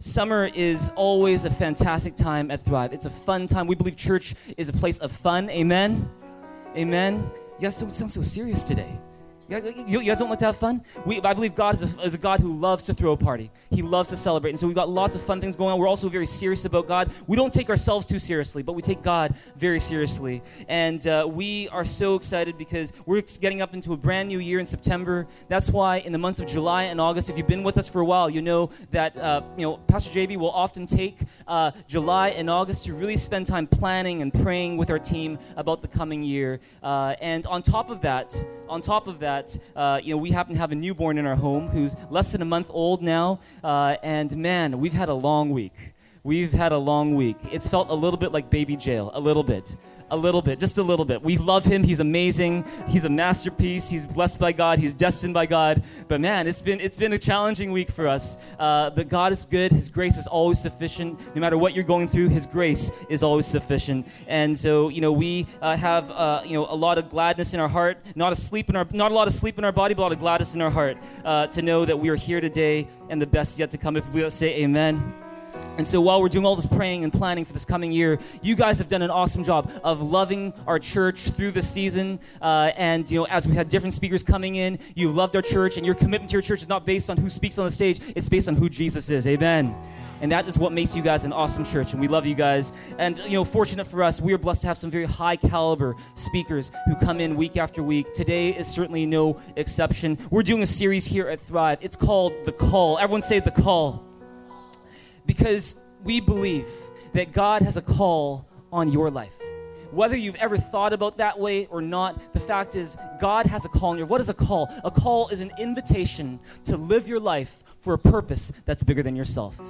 Summer is always a fantastic time at Thrive. It's a fun time. We believe church is a place of fun. Amen? Amen? You guys don't sound so serious today. You guys don't like to have fun? I believe God is a God who loves to throw a party. He loves to celebrate. And so we've got lots of fun things going on. We're also very serious about God. We don't take ourselves too seriously, but we take God very seriously. And we are so excited because we're getting up into a brand new year in September. That's why in the months of July and August, if you've been with us for a while, you know that Pastor JB will often take July and August to really spend time planning and praying with our team about the coming year. And on top of that, we happen to have a newborn in our home who's less than a month old now. And man, we've had a long week. It's felt a little bit like baby jail, a little bit. We love him. He's amazing. He's a masterpiece. He's blessed by God. He's destined by God. But man, it's been a challenging week for us. But God is good. His grace is always sufficient. No matter what you're going through, His grace is always sufficient. And so, we have a lot of gladness in our heart, not a lot of sleep in our body, but a lot of gladness in our heart to know that we are here today and the best yet to come. If we say amen. And so while we're doing all this praying and planning for this coming year, you guys have done an awesome job of loving our church through this season. And, as we had different speakers coming in, you loved our church, and your commitment to your church is not based on who speaks on the stage. It's based on who Jesus is. Amen. And that is what makes you guys an awesome church, and we love you guys. And, fortunate for us, we are blessed to have some very high-caliber speakers who come in week after week. Today is certainly no exception. We're doing a series here at Thrive. It's called The Call. Everyone say The Call. Because we believe that God has a call on your life. Whether you've ever thought about that way or not, the fact is God has a call on your life. What is a call? A call is an invitation to live your life for a purpose that's bigger than yourself.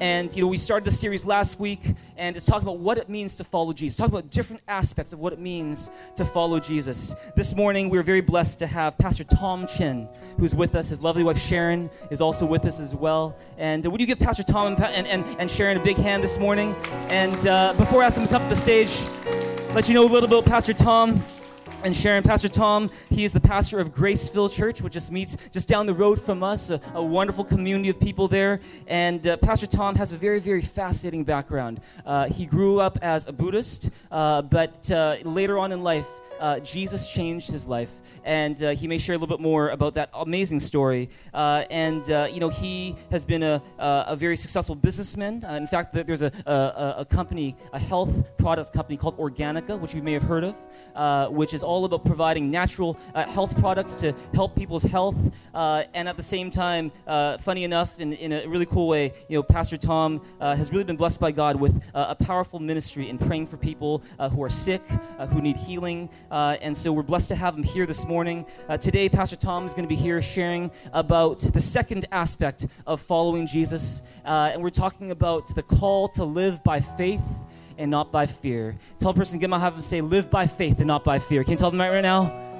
And, we started the series last week, and it's talking about what it means to follow Jesus. Talking about different aspects of what it means to follow Jesus. This morning, we're very blessed to have Pastor Tom Chin, who's with us. His lovely wife, Sharon, is also with us as well. And would you give Pastor Tom and Sharon a big hand this morning? And before I ask them to come up to the stage, let you know a little bit about Pastor Tom and Sharon. Pastor Tom, he is the pastor of Graceville Church, which meets down the road from us, a wonderful community of people there. And Pastor Tom has a very, very fascinating background. He grew up as a Buddhist, but later on in life, Jesus changed his life. And he may share a little bit more about that amazing story. He has been a very successful businessman. In fact, there's a company, a health product company called Organica, which you may have heard of, which is all about providing natural health products to help people's health. And at the same time, funny enough, in a really cool way, Pastor Tom has really been blessed by God with a powerful ministry in praying for people who are sick, who need healing. And so we're blessed to have him here this morning. Today, Pastor Tom is going to be here sharing about the second aspect of following Jesus. And we're talking about the call to live by faith and not by fear. Tell a person, have them say, live by faith and not by fear. Can you tell them that right now?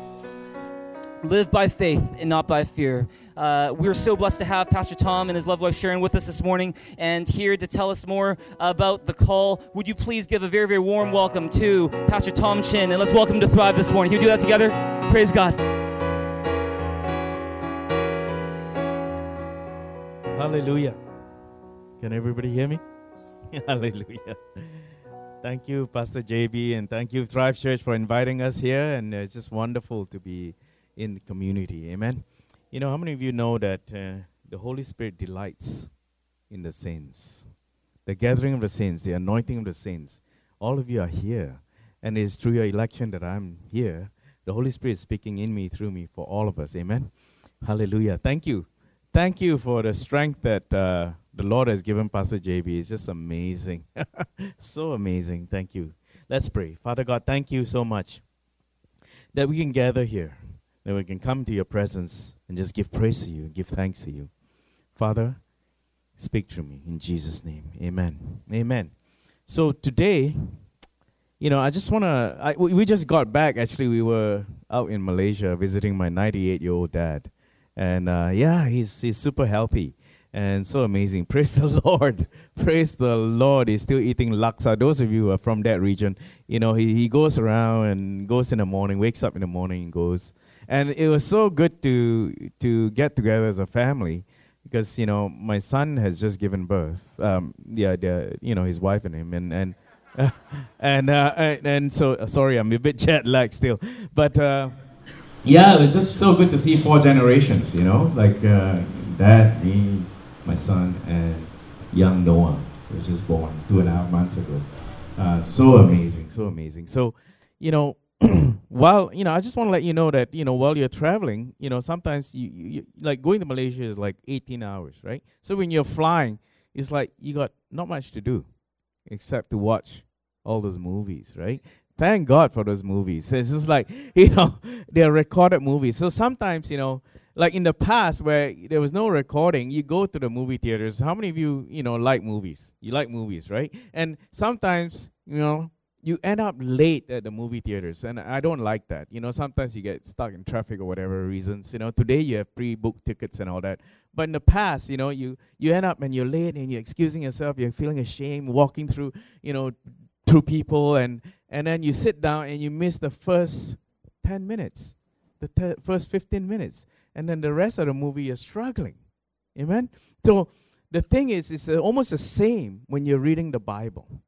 Live by faith and not by fear. We're so blessed to have Pastor Tom and his lovely wife Sharon with us this morning and here to tell us more about the call. Would you please give a very, very warm welcome to Pastor Tom Chin, and let's welcome him to Thrive this morning. Can we do that together? Praise God. Hallelujah. Can everybody hear me? Hallelujah. Thank you, Pastor JB, and thank you, Thrive Church, for inviting us here, and it's just wonderful to be in the community. Amen. How many of you know that the Holy Spirit delights in the saints? The gathering of the saints, the anointing of the saints. All of you are here, and it is through your election that I'm here. The Holy Spirit is speaking in me, through me, for all of us. Amen. Hallelujah. Thank you. Thank you for the strength that the Lord has given Pastor JB. It's just amazing. So amazing. Thank you. Let's pray. Father God, thank you so much that we can gather here, that we can come to your presence and just give praise to you, give thanks to you. Father, speak through me in Jesus' name. Amen. Amen. So today, we just got back. Actually, we were out in Malaysia visiting my 98-year-old dad. And he's super healthy and so amazing. Praise the Lord. Praise the Lord. He's still eating laksa. Those of you who are from that region, he goes around and goes in the morning, wakes up in the morning and goes. And it was so good to get together as a family because, you know, my son has just given birth. You know, his wife and him, and so sorry, I'm a bit jet lagged still, but yeah, it was just so good to see four generations. You know, like dad, me, my son, and young Noah, who was just born 2.5 months ago. So amazing, so amazing. So, you know, while, you know, I just want to let you know that, you know, while you're traveling, you know, sometimes you like going to Malaysia is like 18 hours, right? So when you're flying, it's like you got not much to do except to watch all those movies, right? Thank God for those movies. It's just like, you know, they're recorded movies. So sometimes, you know, like in the past where there was no recording, you go to the movie theaters. How many of you, you know, like movies? You like movies, right? And sometimes, you know, you end up late at the movie theaters, and I don't like that. You know, sometimes you get stuck in traffic or whatever reasons. You know, today you have pre-booked tickets and all that. But in the past, you know, you end up and you're late and you're excusing yourself. You're feeling ashamed walking through, you know, through people, and then you sit down and you miss the first 10 minutes, the first 15 minutes. And then the rest of the movie you're struggling. Amen? So the thing is, it's almost the same when you're reading the Bible.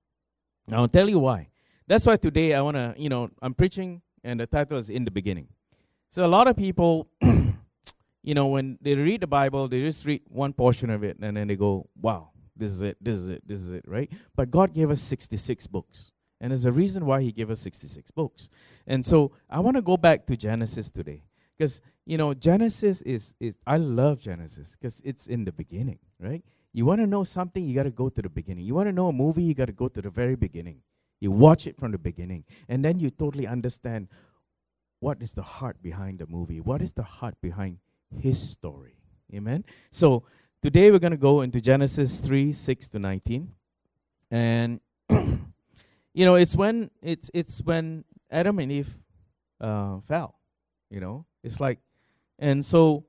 Now, I'll tell you why. That's why today I want to, you know, I'm preaching and the title is In the Beginning. So a lot of people, you know, when they read the Bible, they just read one portion of it and then they go, wow, this is it, this is it, this is it, right? But God gave us 66 books. And there's a reason why he gave us 66 books. And so I want to go back to Genesis today. Because, you know, Genesis is I love Genesis because it's in the beginning, right? You want to know something, you got to go to the beginning. You want to know a movie, you got to go to the very beginning. You watch it from the beginning, and then you totally understand what is the heart behind the movie, what is the heart behind his story. Amen? So today we're going to go into Genesis 3:6-19. And, you know, it's when Adam and Eve fell, you know. It's like, and so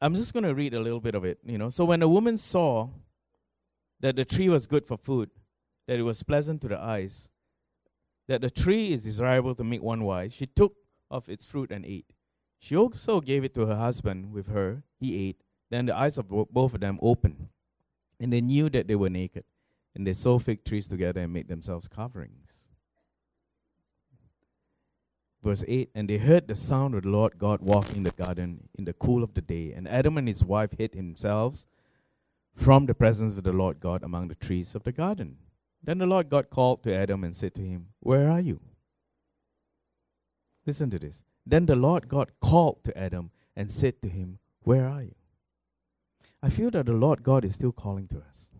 I'm just going to read a little bit of it, you know. So when the woman saw that the tree was good for food, that it was pleasant to the eyes, that the tree is desirable to make one wise, she took of its fruit and ate. She also gave it to her husband with her. He ate. Then the eyes of both of them opened, and they knew that they were naked. And they sewed fig trees together and made themselves coverings. Verse 8, and they heard the sound of the Lord God walking in the garden in the cool of the day. And Adam and his wife hid themselves from the presence of the Lord God among the trees of the garden. Then the Lord God called to Adam and said to him, where are you? Listen to this. Then the Lord God called to Adam and said to him, where are you? I feel that the Lord God is still calling to us.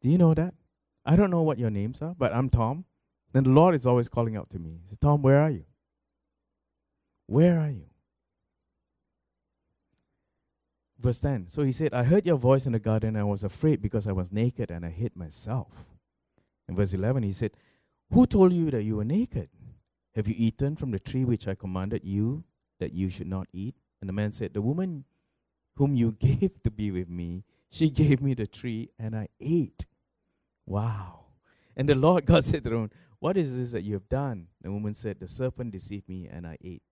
Do you know that? I don't know what your names are, but I'm Tom. Then the Lord is always calling out to me. He said, Tom, where are you? Where are you? Verse 10. So he said, I heard your voice in the garden. I was afraid because I was naked and I hid myself. In verse 11, he said, who told you that you were naked? Have you eaten from the tree which I commanded you that you should not eat? And the man said, the woman whom you gave to be with me, she gave me the tree and I ate. Wow. And the Lord God said to the woman, what is this that you have done? The woman said, the serpent deceived me and I ate.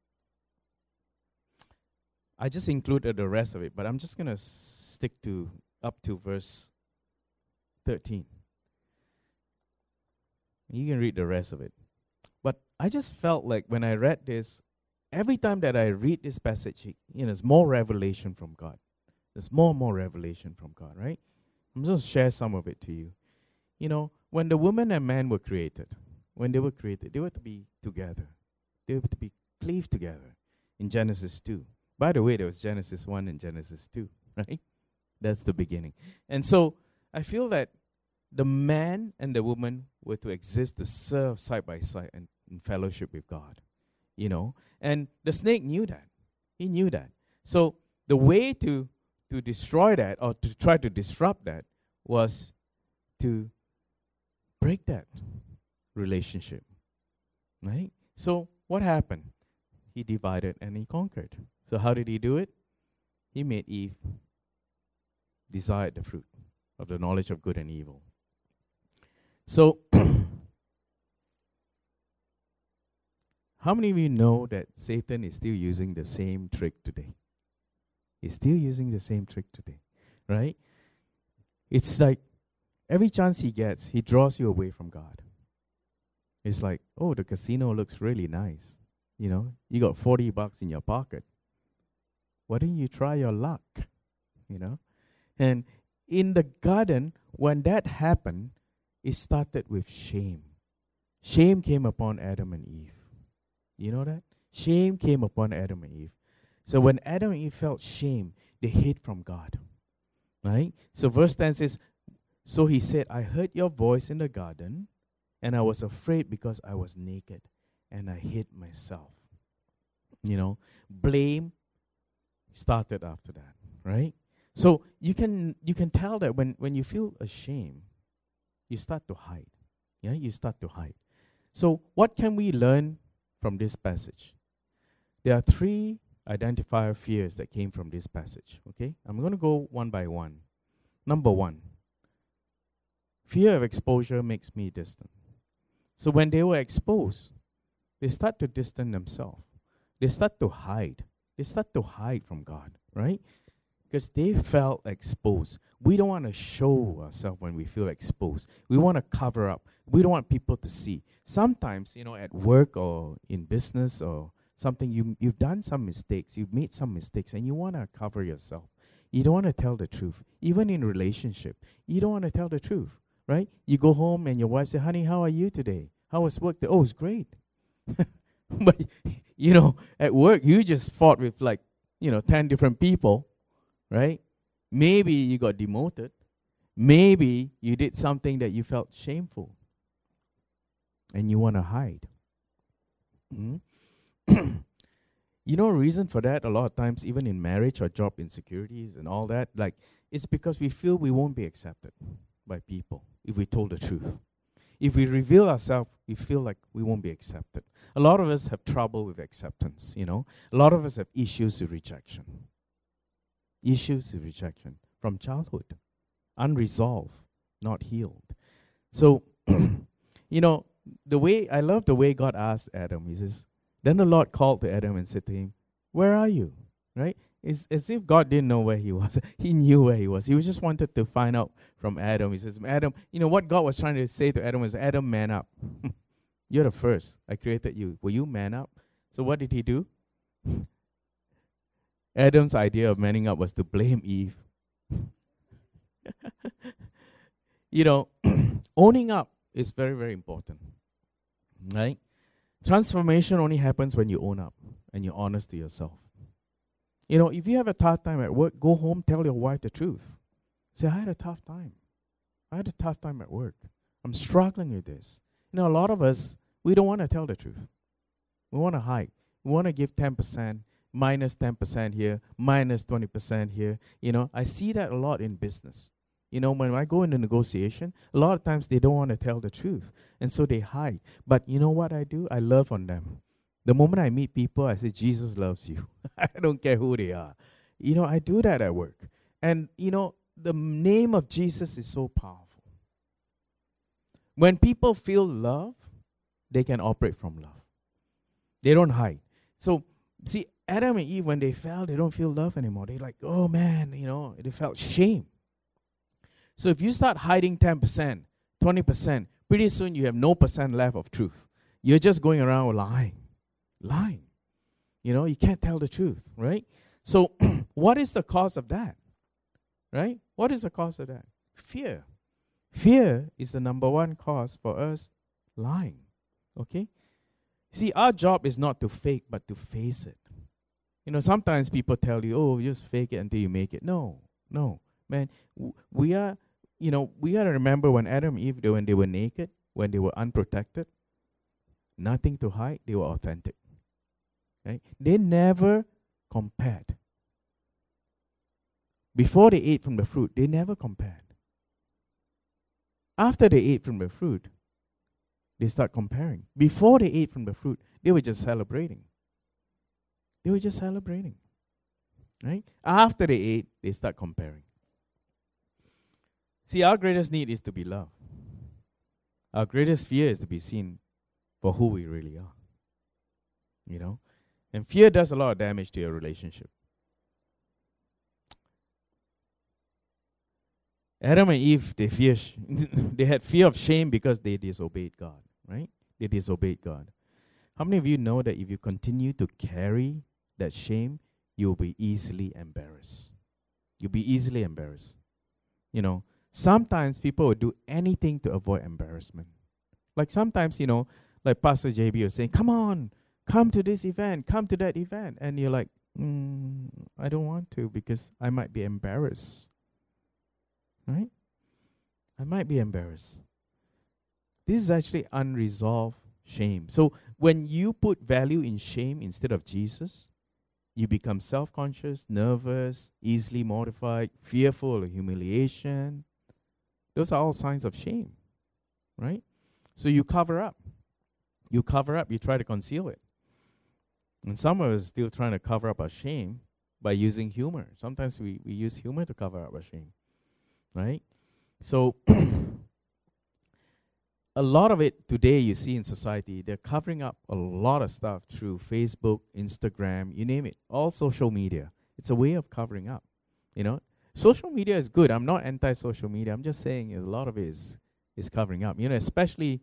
I just included the rest of it, but I'm just going to stick to up to verse 13. You can read the rest of it. But I just felt like when I read this, every time that I read this passage, you know, there's more revelation from God. There's more and more revelation from God, right? I'm just going to share some of it to you. You know, when the woman and man were created, when they were created, they were to be together. They were to be cleaved together in Genesis 2. By the way, there was Genesis 1 and Genesis 2, right? That's the beginning. And so I feel that the man and the woman were to exist to serve side by side and in fellowship with God, you know. And the snake knew that. He knew that. So the way to destroy that or to try to disrupt that was to break that relationship, right? So what happened? He divided and he conquered. So how did he do it? He made Eve desire the fruit of the knowledge of good and evil. So how many of you know that Satan is still using the same trick today? is still using the same trick today, right? It's like every chance he gets, he draws you away from God. It's like, oh, the casino looks really nice. You know, you got $40 in your pocket. Why don't you try your luck? You know? And in the garden, when that happened, it started with shame. Shame came upon Adam and Eve. You know that? Shame came upon Adam and Eve. So when Adam and Eve felt shame, they hid from God. Right? So verse 10 says, so he said, I heard your voice in the garden, and I was afraid because I was naked, and I hid myself. You know, blame started after that, right? So you can tell that when you feel ashamed, you start to hide. Yeah, you start to hide. So what can we learn from this passage? There are three identifier fears that came from this passage, okay? I'm going to go one by one. Number one, fear of exposure makes me distant. So when they were exposed, they start to distance themselves. They start to hide. They start to hide from God, right? Because they felt exposed. We don't want to show ourselves when we feel exposed. We want to cover up. We don't want people to see. Sometimes, you know, at work or in business or something, you've done some mistakes. You've made some mistakes, and you want to cover yourself. You don't want to tell the truth. Even in relationship, you don't want to tell the truth, right? You go home and your wife says, honey, how are you today? How was work? Oh, it's great. But, you know, at work, you just fought with, like, you know, 10 different people, right? Maybe you got demoted. Maybe you did something that you felt shameful. And you want to hide. You know, reason for that, a lot of times, even in marriage or job insecurities and all that, like, it's because we feel we won't be accepted by people if we told the truth. If we reveal ourselves, we feel like we won't be accepted. A lot of us have trouble with acceptance, you know. A lot of us have issues with rejection. Issues with rejection from childhood. Unresolved, not healed. So, you know, I love the way God asked Adam. He says, then the Lord called to Adam and said to him, where are you? Right? It's as if God didn't know where he was. He knew where he was. He just wanted to find out from Adam. He says, Adam, you know, what God was trying to say to Adam was, Adam, man up. You're the first. I created you. Will you man up? So what did he do? Adam's idea of manning up was to blame Eve. You know, owning up is very, very important. Right? Transformation only happens when you own up and you're honest to yourself. You know, if you have a tough time at work, go home, tell your wife the truth. Say, I had a tough time. I had a tough time at work. I'm struggling with this. You know, a lot of us, we don't want to tell the truth. We want to hide. We want to give 10%, minus 10% here, minus 20% here. You know, I see that a lot in business. You know, when I go into negotiation, a lot of times they don't want to tell the truth. And so they hide. But you know what I do? I love on them. The moment I meet people, I say, Jesus loves you. I don't care who they are. You know, I do that at work. And, you know, the name of Jesus is so powerful. When people feel love, they can operate from love. They don't hide. So, see, Adam and Eve, when they fell, they don't feel love anymore. They're like, oh, man, you know, they felt shame. So if you start hiding 10%, 20%, pretty soon you have no percent left of truth. You're just going around lying. You know, you can't tell the truth, right? So what is the cause of that, right? What is the cause of that? Fear. Fear is the number one cause for us lying, okay? See, our job is not to fake but to face it. You know, sometimes people tell you, oh, just fake it until you make it. No, man. We got to remember when Adam and Eve, when they were naked, when they were unprotected, nothing to hide, they were authentic. Right? They never compared. Before they ate from the fruit, they never compared. After they ate from the fruit, they start comparing. Before they ate from the fruit, they were just celebrating. Right? After they ate, they start comparing. See, our greatest need is to be loved. Our greatest fear is to be seen for who we really are. You know? And fear does a lot of damage to your relationship. Adam and Eve, they they had fear of shame because they disobeyed God, right? They disobeyed God. How many of you know that if you continue to carry that shame, you'll be easily embarrassed? You'll be easily embarrassed. You know, sometimes people will do anything to avoid embarrassment. Like sometimes, you know, like Pastor JB was saying, come on, come to this event, come to that event. And you're like, I don't want to because I might be embarrassed. Right? I might be embarrassed. This is actually unresolved shame. So when you put value in shame instead of Jesus, you become self-conscious, nervous, easily mortified, fearful of humiliation. Those are all signs of shame, right? So you cover up. You cover up. You try to conceal it. And some of us are still trying to cover up our shame by using humor. Sometimes we use humor to cover up our shame, right? So a lot of it today you see in society, they're covering up a lot of stuff through Facebook, Instagram, you name it, all social media. It's a way of covering up, you know. Social media is good. I'm not anti-social media. I'm just saying a lot of it is covering up, you know, especially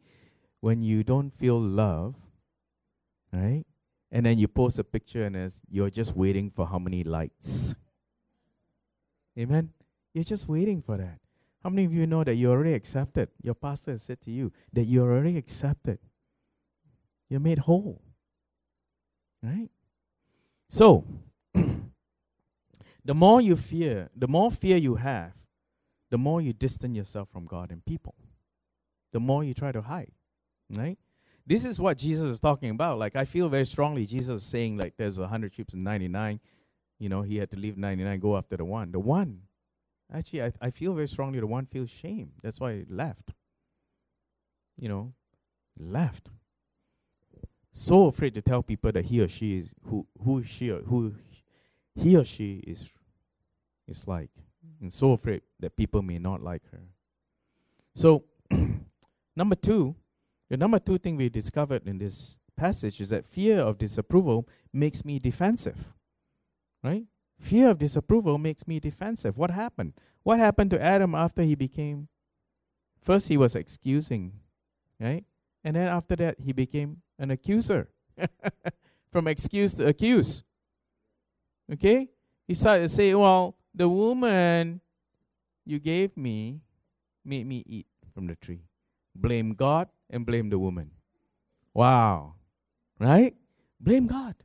when you don't feel love, right? And then you post a picture and you're just waiting for how many likes. Amen? You're just waiting for that. How many of you know that you're already accepted? Your pastor has said to you that you're already accepted. You're made whole. Right? So, the more you fear, the more fear you have, the more you distance yourself from God and people. The more you try to hide. Right? This is what Jesus is talking about. Like, I feel very strongly Jesus is saying, like, there's 100 sheep and 99. You know, he had to leave 99, go after the one. The one. Actually, I feel very strongly the one feels shame. That's why he left. You know, left. So afraid to tell people that he or she is who he or she is like. And so afraid that people may not like her. So number two, the number two thing we discovered in this passage is that fear of disapproval makes me defensive. Right? Fear of disapproval makes me defensive. What happened? What happened to Adam after he became? First, he was excusing, right? And then after that, he became an accuser. From excuse to accuse. Okay? He started to say, well, the woman you gave me made me eat from the tree. Blame God and blame the woman. Wow. Right? Blame God.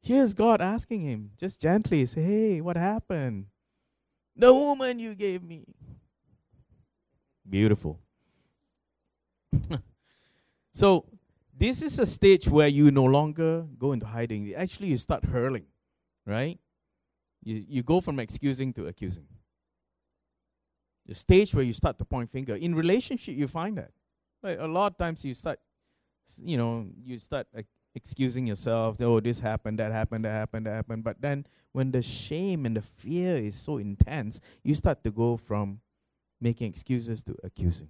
Here's God asking him, just gently, say, hey, what happened? The woman you gave me. Beautiful. So this is a stage where you no longer go into hiding. Actually, you start hurling, right? You go from excusing to accusing. The stage where you start to point finger. In relationship, you find that. Like, a lot of times you start excusing yourselves, oh, this happened, that happened, that happened, that happened. But then when the shame and the fear is so intense, you start to go from making excuses to accusing.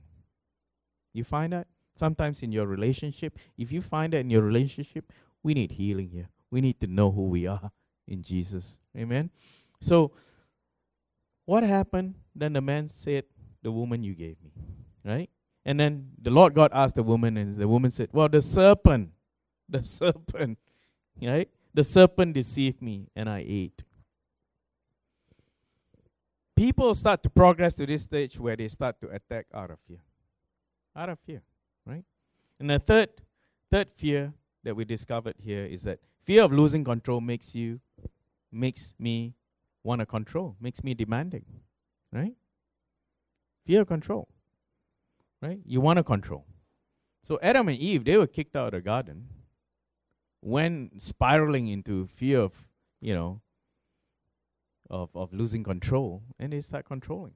You find that sometimes in your relationship. If you find that in your relationship, we need healing here. We need to know who we are in Jesus. Amen? So what happened? Then the man said, the woman you gave me. Right? And then the Lord God asked the woman, and the woman said, well, the serpent, right? The serpent deceived me and I ate. People start to progress to this stage where they start to attack out of fear. Out of fear, right? And the third fear that we discovered here is that fear of losing control makes me want to control, makes me demanding, right? Fear of control, right? You want to control. So Adam and Eve, they were kicked out of the garden, went spiraling into fear of, you know, of losing control, and they start controlling.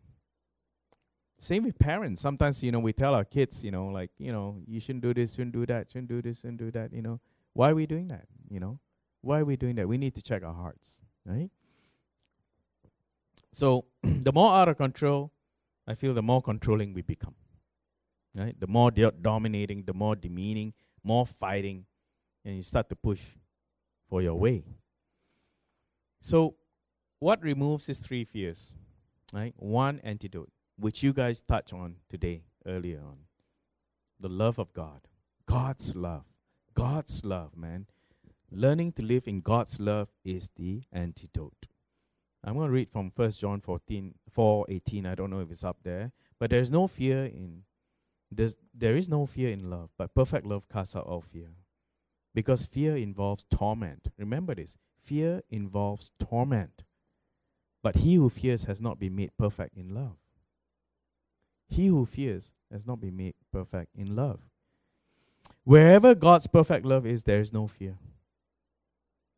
Same with parents. Sometimes, you know, we tell our kids, you know, like, you know, you shouldn't do this, shouldn't do that, shouldn't do this, shouldn't do that, you know. Why are we doing that, you know? Why are we doing that? We need to check our hearts, right? So the more out of control, I feel the more controlling we become. Right? The more dominating, the more demeaning, more fighting, and you start to push for your way. So what removes these three fears? right? One antidote, which you guys touched on today, earlier on. The love of God. God's love. God's love, man. Learning to live in God's love is the antidote. I'm going to read from 1 John 4:18. I don't know if it's up there. But there is no fear in love, but perfect love casts out all fear. Because fear involves torment. Remember this. Fear involves torment. But he who fears has not been made perfect in love. He who fears has not been made perfect in love. Wherever God's perfect love is, there is no fear.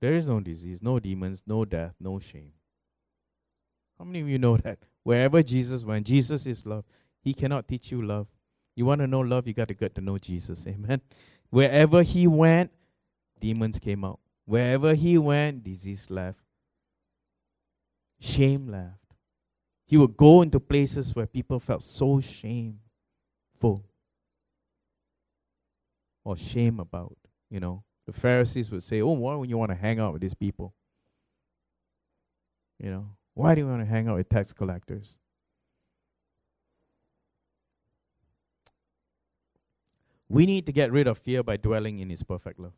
There is no disease, no demons, no death, no shame. How many of you know that? Wherever Jesus went, Jesus is love. He cannot teach you love. You want to know love, you got to get to know Jesus. Amen. Wherever he went, demons came out. Wherever he went, disease left. Shame left. He would go into places where people felt so shameful or shame about, you know. The Pharisees would say, oh, why would you want to hang out with these people? You know, why do you want to hang out with tax collectors? We need to get rid of fear by dwelling in his perfect love.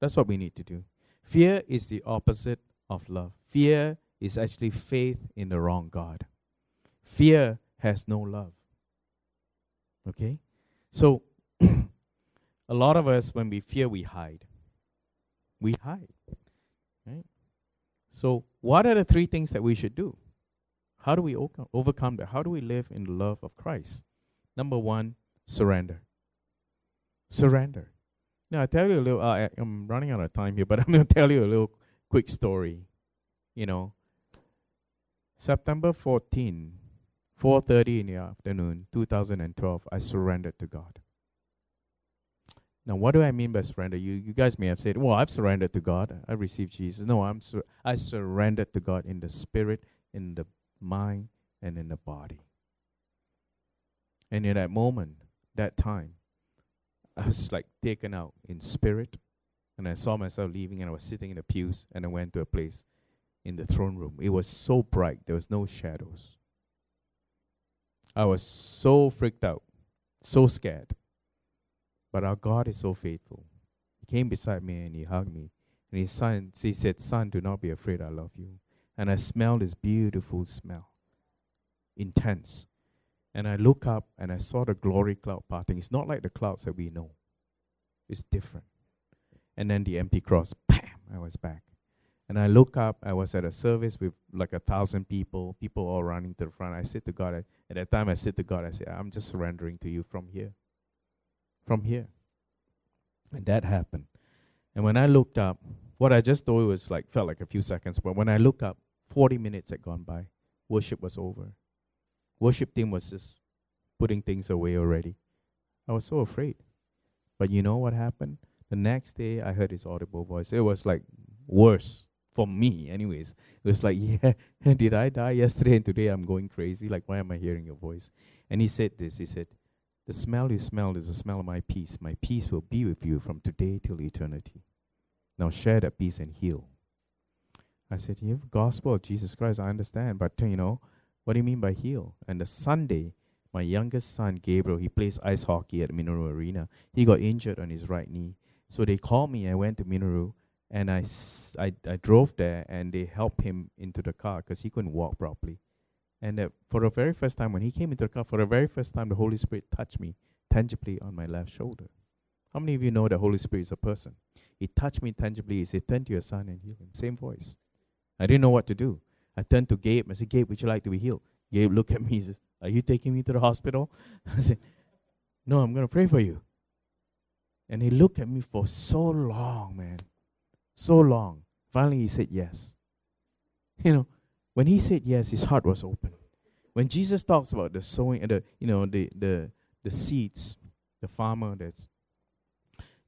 That's what we need to do. Fear is the opposite of love. Fear is actually faith in the wrong God. Fear has no love. Okay? So, a lot of us, when we fear, we hide. We hide. Right? So, what are the three things that we should do? How do we overcome that? How do we live in the love of Christ? Number one, surrender. Surrender. Now, I tell you a little, I'm running out of time here, but I'm going to tell you a little quick story. You know, September 14, 4:30 in the afternoon, 2012, I surrendered to God. Now, what do I mean by surrender? You guys may have said, well, I've surrendered to God. I received Jesus. No, I surrendered to God in the spirit, in the mind, and in the body. And in that moment, that time, I was like taken out in spirit, and I saw myself leaving, and I was sitting in the pews, and I went to a place in the throne room. It was so bright. There was no shadows. I was so freaked out, so scared. But our God is so faithful. He came beside me, and he hugged me. And he said, son, do not be afraid. I love you. And I smelled this beautiful smell, intense. And I look up and I saw the glory cloud parting. It's not like the clouds that we know. It's different. And then the empty cross, bam, I was back. And I look up, I was at a service with like 1,000 people all running to the front. I said to God, at that time I said to God, I said, I'm just surrendering to you from here. From here. And that happened. And when I looked up, what I just thought was like, felt like a few seconds, but when I looked up, 40 minutes had gone by. Worship was over. Worship team was just putting things away already. I was so afraid. But you know what happened? The next day, I heard his audible voice. It was like worse for me anyways. It was like, yeah, did I die yesterday and today I'm going crazy? Like, why am I hearing your voice? And he said this. He said, the smell you smell is the smell of my peace. My peace will be with you from today till eternity. Now share that peace and heal. I said, yeah, the gospel of Jesus Christ, I understand. But, you know, what do you mean by heal? And the Sunday, my youngest son, Gabriel, he plays ice hockey at Minoru Arena. He got injured on his right knee. So they called me. I went to Minoru, and I drove there, and they helped him into the car because he couldn't walk properly. And for the very first time, when he came into the car, for the very first time, the Holy Spirit touched me tangibly on my left shoulder. How many of you know the Holy Spirit is a person? He touched me tangibly. He said, turn to your son and heal him. Same voice. I didn't know what to do. I turned to Gabe and I said, Gabe, would you like to be healed? Gabe looked at me and says, are you taking me to the hospital? I said, no, I'm going to pray for you. And he looked at me for so long, man. So long. Finally, he said yes. You know, when he said yes, his heart was open. When Jesus talks about the sowing, the seeds, the farmer that's,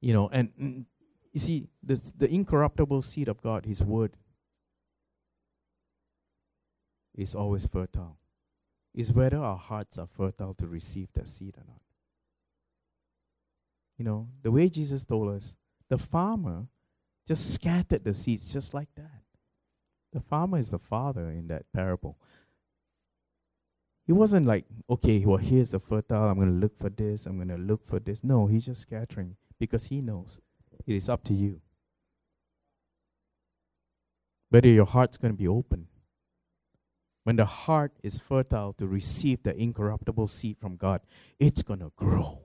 you know, and you see, the incorruptible seed of God, his word, is always fertile. It's whether our hearts are fertile to receive that seed or not. You know, the way Jesus told us, the farmer just scattered the seeds just like that. The farmer is the father in that parable. He wasn't like, okay, well, here's the fertile. I'm going to look for this. I'm going to look for this. No, he's just scattering because he knows it is up to you whether your heart's going to be open. When the heart is fertile to receive the incorruptible seed from God, it's going to grow.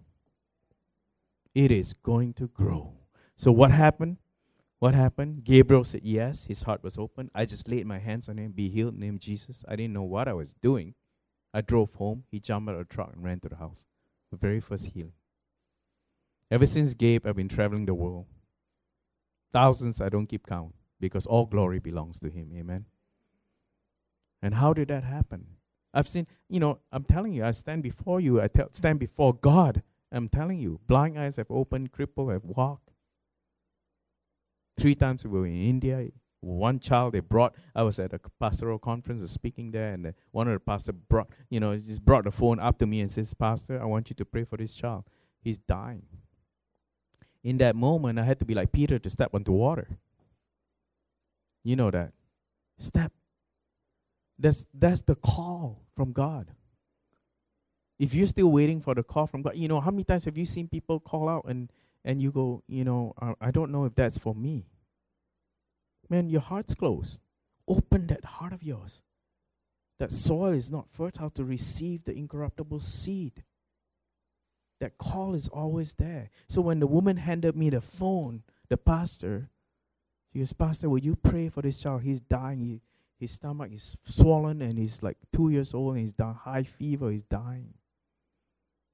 It is going to grow. So what happened? What happened? Gabriel said yes. His heart was open. I just laid my hands on him, be healed, name Jesus. I didn't know what I was doing. I drove home. He jumped out of the truck and ran to the house. The very first healing. Ever since Gabe, I've been traveling the world. Thousands, I don't keep count because all glory belongs to him. Amen. And how did that happen? I've seen, you know, I'm telling you, I stand before you. I stand before God. I'm telling you, blind eyes have opened, crippled have walked. 3 times we were in India. One child they brought, I was at a pastoral conference speaking there, and one of the pastors brought, you know, just brought the phone up to me and says, Pastor, I want you to pray for this child. He's dying. In that moment, I had to be like Peter to step onto water. You know that. Step. That's the call from God. If you're still waiting for the call from God, you know, how many times have you seen people call out and you go, you know, I don't know if that's for me. Man, your heart's closed. Open that heart of yours. That soil is not fertile to receive the incorruptible seed. That call is always there. So when the woman handed me the phone, the pastor, she goes, Pastor, will you pray for this child? He's dying. His stomach is swollen and he's like 2 years old and he's down high fever, he's dying.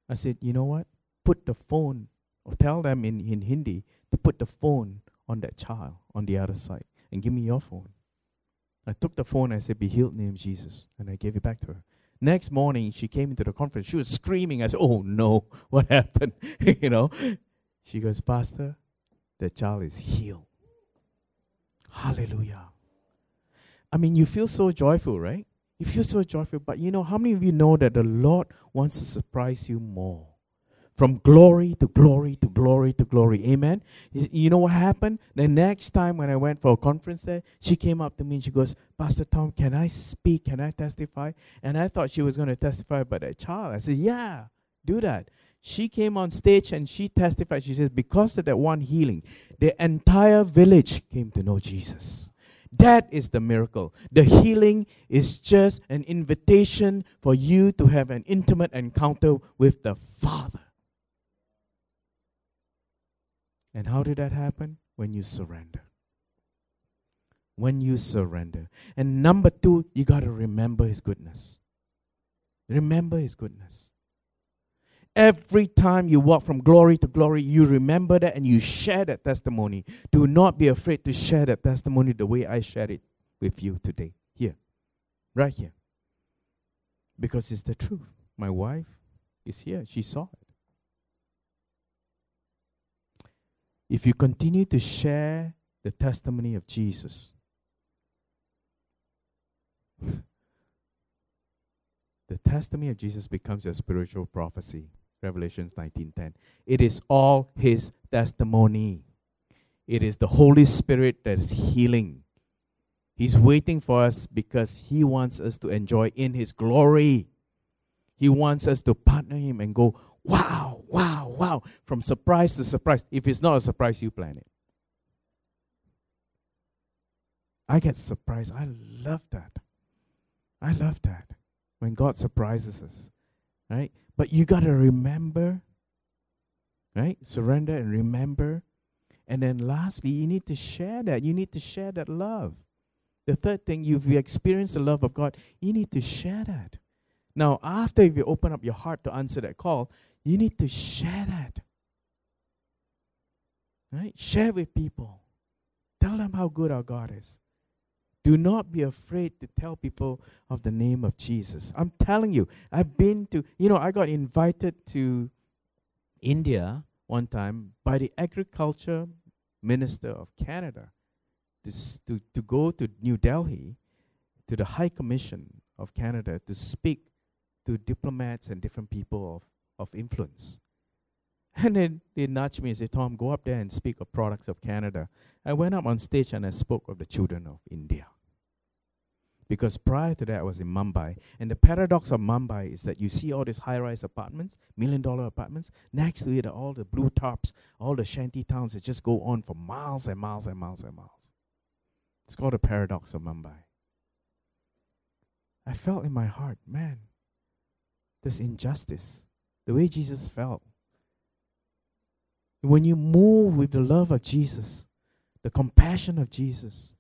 I said, you know what? Put the phone, or tell them in Hindi to put the phone on that child on the other side and give me your phone. I took the phone and I said, be healed in the name of Jesus. And I gave it back to her. Next morning, she came into the conference. She was screaming. I said, oh no, what happened? You know, she goes, Pastor, the child is healed. Hallelujah. I mean, you feel so joyful, right? You feel so joyful. But you know, how many of you know that the Lord wants to surprise you more? From glory to glory to glory to glory. Amen? You know what happened? The next time when I went for a conference there, she came up to me and she goes, Pastor Tom, can I speak? Can I testify? And I thought she was going to testify about that child. I said, yeah, do that. She came on stage and she testified. She says, because of that one healing, the entire village came to know Jesus. That is the miracle. The healing is just an invitation for you to have an intimate encounter with the Father. And how did that happen? When you surrender. When you surrender. And number 2, you got to remember His goodness. Remember His goodness. Every time you walk from glory to glory, you remember that and you share that testimony. Do not be afraid to share that testimony the way I shared it with you today. Here. Right here. Because it's the truth. My wife is here. She saw it. If you continue to share the testimony of Jesus, the testimony of Jesus becomes your spiritual prophecy. Revelation 19:10. It is all His testimony. It is the Holy Spirit that is healing. He's waiting for us because He wants us to enjoy in His glory. He wants us to partner Him and go, wow, wow, wow, from surprise to surprise. If it's not a surprise, you plan it. I get surprised. I love that. I love that. When God surprises us, right? But you got to remember, right? Surrender and remember. And then lastly, you need to share that. You need to share that love. The third thing, if you experience the love of God, you need to share that. Now, after you open up your heart to answer that call, you need to share that, right? Share with people. Tell them how good our God is. Do not be afraid to tell people of the name of Jesus. I'm telling you, I've been to, you know, I got invited to India one time by the Agriculture Minister of Canada to go to New Delhi, to the High Commission of Canada, to speak to diplomats and different people of influence. And then they nudged me and said, Tom, go up there and speak of products of Canada. I went up on stage and I spoke of the children of India. because prior to that I was in Mumbai. And the paradox of Mumbai is that you see all these high-rise apartments, million-dollar apartments. Next to it are all the blue tarps, all the shanty towns that just go on for miles and miles and miles and miles. It's called the paradox of Mumbai. I felt in my heart, man, this injustice, the way Jesus felt. When you move with the love of Jesus, the compassion of Jesus,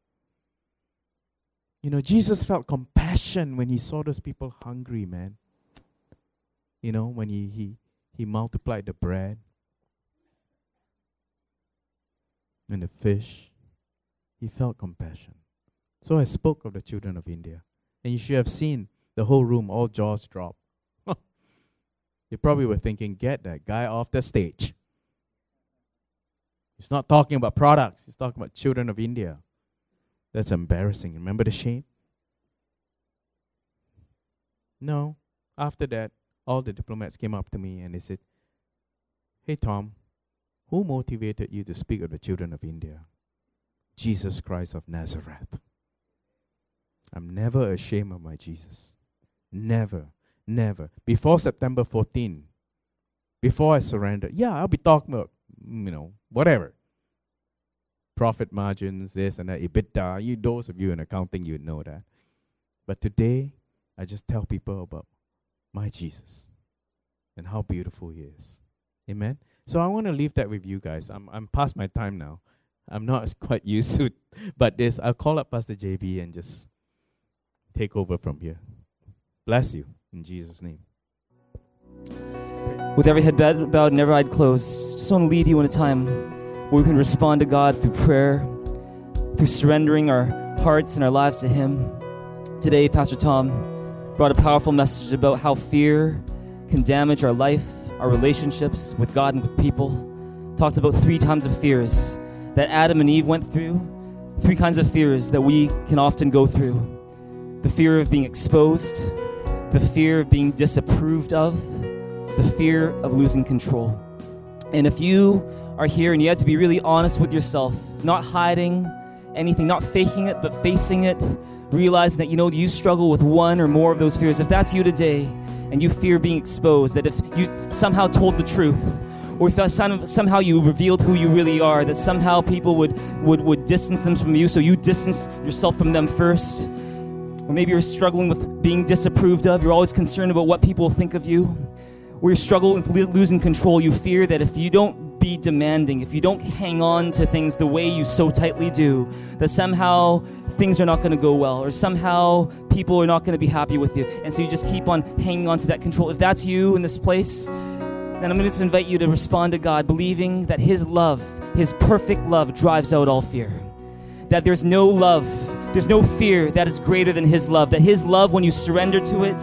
you know, Jesus felt compassion when he saw those people hungry, man. You know, when he multiplied the bread and the fish, he felt compassion. So I spoke of the children of India. And you should have seen the whole room, all jaws drop. You probably were thinking, get that guy off the stage. He's not talking about products. He's talking about children of India. That's embarrassing. Remember the shame? No. After that, all the diplomats came up to me and they said, hey, Tom, who motivated you to speak of the children of India? Jesus Christ of Nazareth. I'm never ashamed of my Jesus. Never, never. Before September 14, before I surrendered, yeah, I'll be talking about, you know, whatever. Profit margins, this and that, EBITDA. You, those of you in accounting, you know that. But today, I just tell people about my Jesus and how beautiful he is. Amen? So I want to leave that with you guys. I'm past my time now. I'm not quite used to it, but this, I'll call up Pastor JB and just take over from here. Bless you in Jesus' name. With every head bowed and every eye closed, just want to lead you in a time where we can respond to God through prayer, through surrendering our hearts and our lives to Him. Today, Pastor Tom brought a powerful message about how fear can damage our life, our relationships with God and with people. Talked about 3 times of fears that Adam and Eve went through, 3 kinds of fears that we can often go through. The fear of being exposed, the fear of being disapproved of, the fear of losing control. And if you are here and you have to be really honest with yourself, not hiding anything, not faking it, but facing it, realizing that, you know, you struggle with one or more of those fears. If that's you today and you fear being exposed, that if you somehow told the truth, or if somehow you revealed who you really are, that somehow people would distance them from you, so you distance yourself from them first. Or maybe you're struggling with being disapproved of. You're always concerned about what people think of you. Or you're struggling with losing control. You fear that if you don't be demanding, if you don't hang on to things the way you so tightly do, that somehow things are not going to go well, or somehow people are not going to be happy with you. And so you just keep on hanging on to that control. If that's you in this place, then I'm going to just invite you to respond to God, believing that His love, His perfect love, drives out all fear. That there's no love, there's no fear that is greater than His love. That His love, when you surrender to it,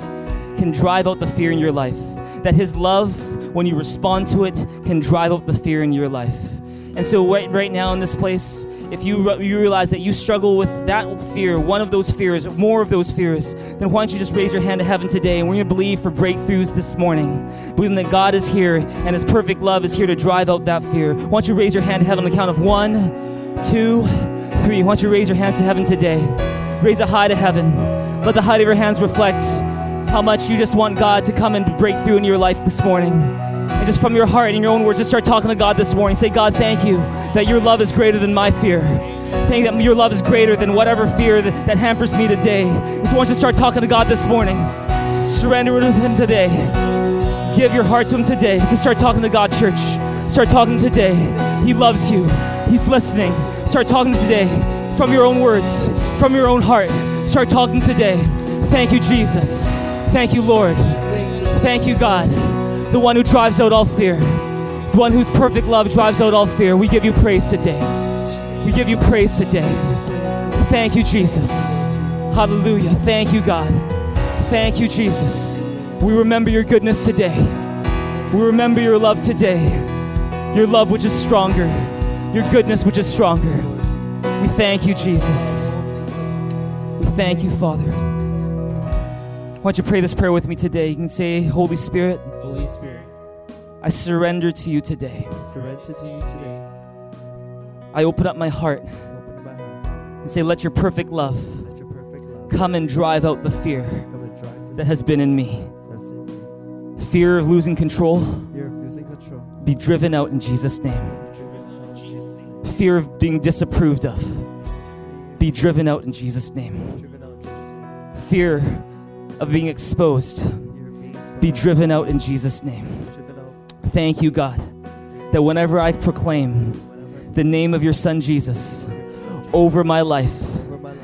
can drive out the fear in your life. That His love, when you respond to it, can drive out the fear in your life. And so right now in this place, if you realize that you struggle with that fear, one of those fears, more of those fears, then why don't you just raise your hand to heaven today, and we're going to believe for breakthroughs this morning, believing that God is here and His perfect love is here to drive out that fear. Why don't you raise your hand to heaven on the count of 1, 2, 3. Why don't you raise your hands to heaven today? Raise a high to heaven. Let the height of your hands reflect how much you just want God to come and break through in your life this morning. And just from your heart and in your own words, just start talking to God this morning. Say, God, thank you that your love is greater than my fear. Thank you that your love is greater than whatever fear that hampers me today. Just want you to start talking to God this morning. Surrender to Him today. Give your heart to Him today. Just start talking to God, church. Start talking today. He loves you. He's listening. Start talking today from your own words, from your own heart. Start talking today. Thank you, Jesus. Thank you, Lord. Thank you, God, the one who drives out all fear, the one whose perfect love drives out all fear. We give you praise today. We give you praise today. Thank you, Jesus. Hallelujah. Thank you, God. Thank you, Jesus. We remember your goodness today. We remember your love today. Your love which is stronger. Your goodness which is stronger. We thank you, Jesus. We thank you, Father. Why don't you pray this prayer with me today? You can say, Holy Spirit. Holy Spirit. I surrender to you today. I surrender to you today. I open up my heart. Open up my heart. And say, let your perfect love Come and drive out the fear that has been in me. Fear of losing control, be driven out in Jesus' name. Fear of being disapproved of, be driven out in Jesus' name. Fear of being exposed, be driven out in Jesus' name. Thank you, God, that whenever I proclaim the name of your Son Jesus over my life,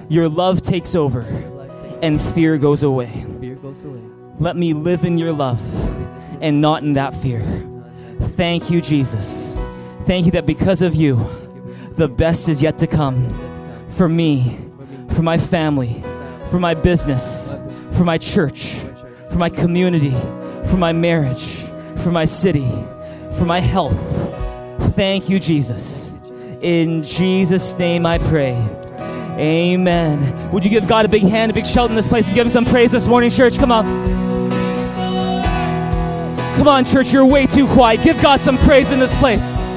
your love takes over and fear goes away. Let me live in your love and not in that fear. Thank you, Jesus. Thank you that because of you, the best is yet to come for me, for my family, for my business, for my church, for my community, for my marriage, for my city, for my health. Thank you, Jesus. In Jesus' name I pray. Amen. Would you give God a big hand, a big shout in this place, and give him some praise this morning, church? Come on. Come on, church, you're way too quiet. Give God some praise in this place.